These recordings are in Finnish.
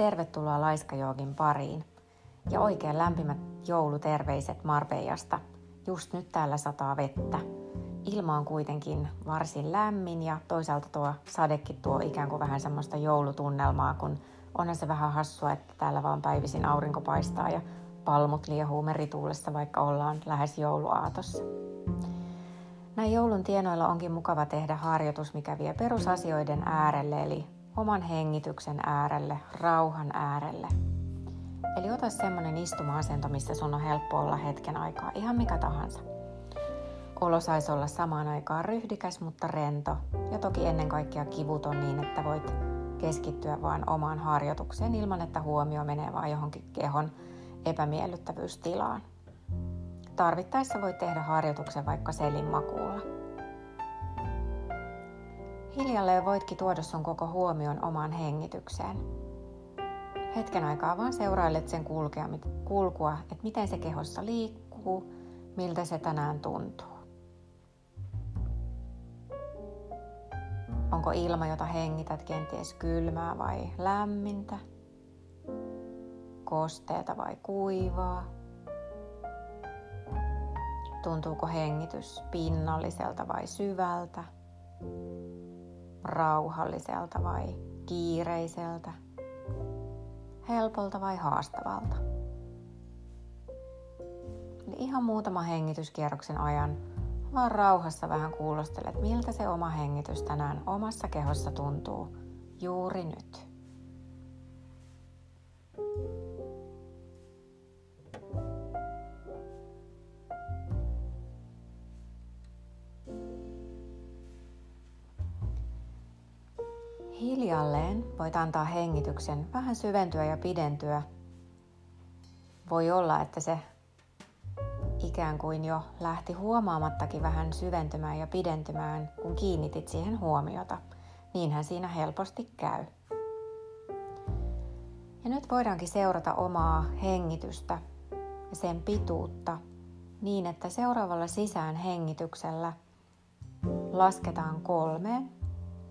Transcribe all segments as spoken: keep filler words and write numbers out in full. tervetuloa Laiskajoogin pariin ja oikein lämpimät jouluterveiset Marbellasta. Just nyt täällä sataa vettä. Ilma on kuitenkin varsin lämmin ja toisaalta tuo sadekin tuo ikään kuin vähän semmoista joulutunnelmaa, kun onhan se vähän hassua, että täällä vaan päivisin aurinko paistaa ja palmut liehuu merituulessa, vaikka ollaan lähes jouluaatossa. Näin joulun tienoilla onkin mukava tehdä harjoitus, mikä vie perusasioiden äärelle, eli oman hengityksen äärelle, rauhan äärelle. Eli ota semmoinen istuma-asento, missä sun on helppo olla hetken aikaa, ihan mikä tahansa. Olo saisi olla samaan aikaan ryhdikäs, mutta rento. Ja toki ennen kaikkea kivuton niin, että voit keskittyä vaan omaan harjoitukseen ilman, että huomio menee vaan johonkin kehon epämiellyttävyystilaan. Tarvittaessa voit tehdä harjoituksen vaikka selinmakuulla. Hiljalleen voitkin tuoda sun koko huomion omaan hengitykseen. Hetken aikaa vaan seurailet sen kulkua, että miten se kehossa liikkuu, miltä se tänään tuntuu. Onko ilma, jota hengität, kenties kylmää vai lämmintä? Kosteeta vai kuivaa? Tuntuuko hengitys pinnalliselta vai syvältä? Rauhalliselta vai kiireiseltä? Helpolta vai haastavalta? Eli ihan muutama hengityskierroksen ajan vaan rauhassa vähän kuulostelet, miltä se oma hengitys tänään omassa kehossa tuntuu juuri nyt. Hiljalleen voit antaa hengityksen vähän syventyä ja pidentyä. Voi olla, että se ikään kuin jo lähti huomaamattakin vähän syventymään ja pidentymään, kun kiinnitit siihen huomiota. Niinhän siinä helposti käy. Ja nyt voidaankin seurata omaa hengitystä ja sen pituutta niin, että seuraavalla sisään hengityksellä lasketaan kolmeen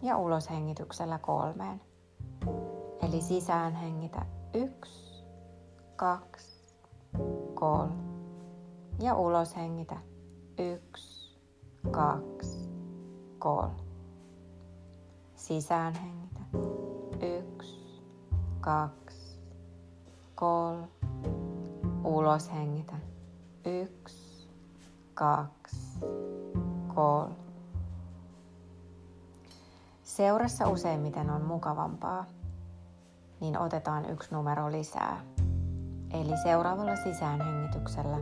ja uloshengityksellä kolmeen. Eli sisään hengitä yksi, kaksi, kolme. Ja ulos hengitä yksi, kaksi, kolme. Sisään hengitä yksi, kaksi, kolme. Ulos hengitä yksi, kaksi, kolme. Seurassa useimmiten on mukavampaa, niin otetaan yksi numero lisää. Eli seuraavalla sisäänhengityksellä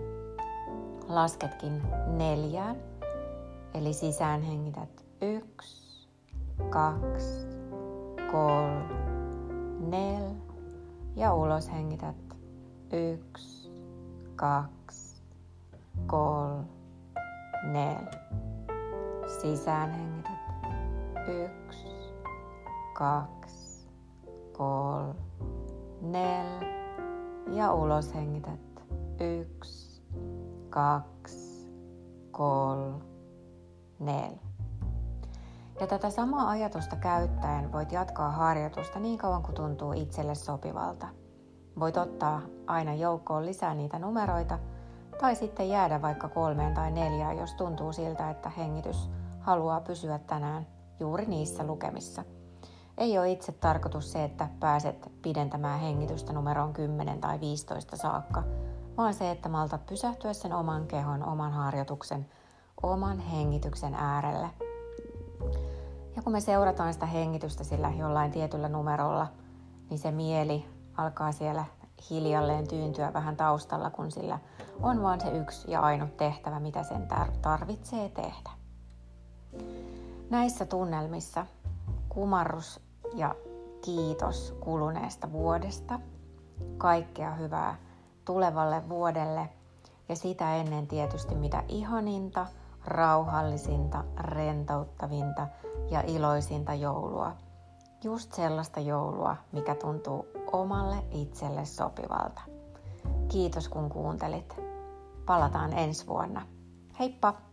lasketkin neljään. Eli sisäänhengität yksi, kaksi, kolme, nel. Ja ulos hengität yksi, kaksi, kolme, nel. Sisäänhengität yksi. Kaksi, kolme, nel. Ja ulos hengität yksi, kaksi, kolme, nel. Ja tätä samaa ajatusta käyttäen voit jatkaa harjoitusta niin kauan kuin tuntuu itselle sopivalta. Voit ottaa aina joukkoon lisää niitä numeroita tai sitten jäädä vaikka kolmeen tai neljään, jos tuntuu siltä, että hengitys haluaa pysyä tänään juuri niissä lukemissa. Ei ole itse tarkoitus se, että pääset pidentämään hengitystä numeroon kymmenen tai viisitoista saakka, vaan se, että maltat pysähtyä sen oman kehon, oman harjoituksen, oman hengityksen äärelle. Ja kun me seurataan sitä hengitystä sillä jollain tietyllä numerolla, niin se mieli alkaa siellä hiljalleen tyyntyä vähän taustalla, kun sillä on vaan se yksi ja ainut tehtävä, mitä sen tarvitsee tehdä. Näissä tunnelmissa kumarrus ja kiitos kuluneesta vuodesta, kaikkea hyvää tulevalle vuodelle ja sitä ennen tietysti mitä ihaninta, rauhallisinta, rentouttavinta ja iloisinta joulua. Just sellaista joulua, mikä tuntuu omalle itselle sopivalta. Kiitos kun kuuntelit. Palataan ensi vuonna. Heippa!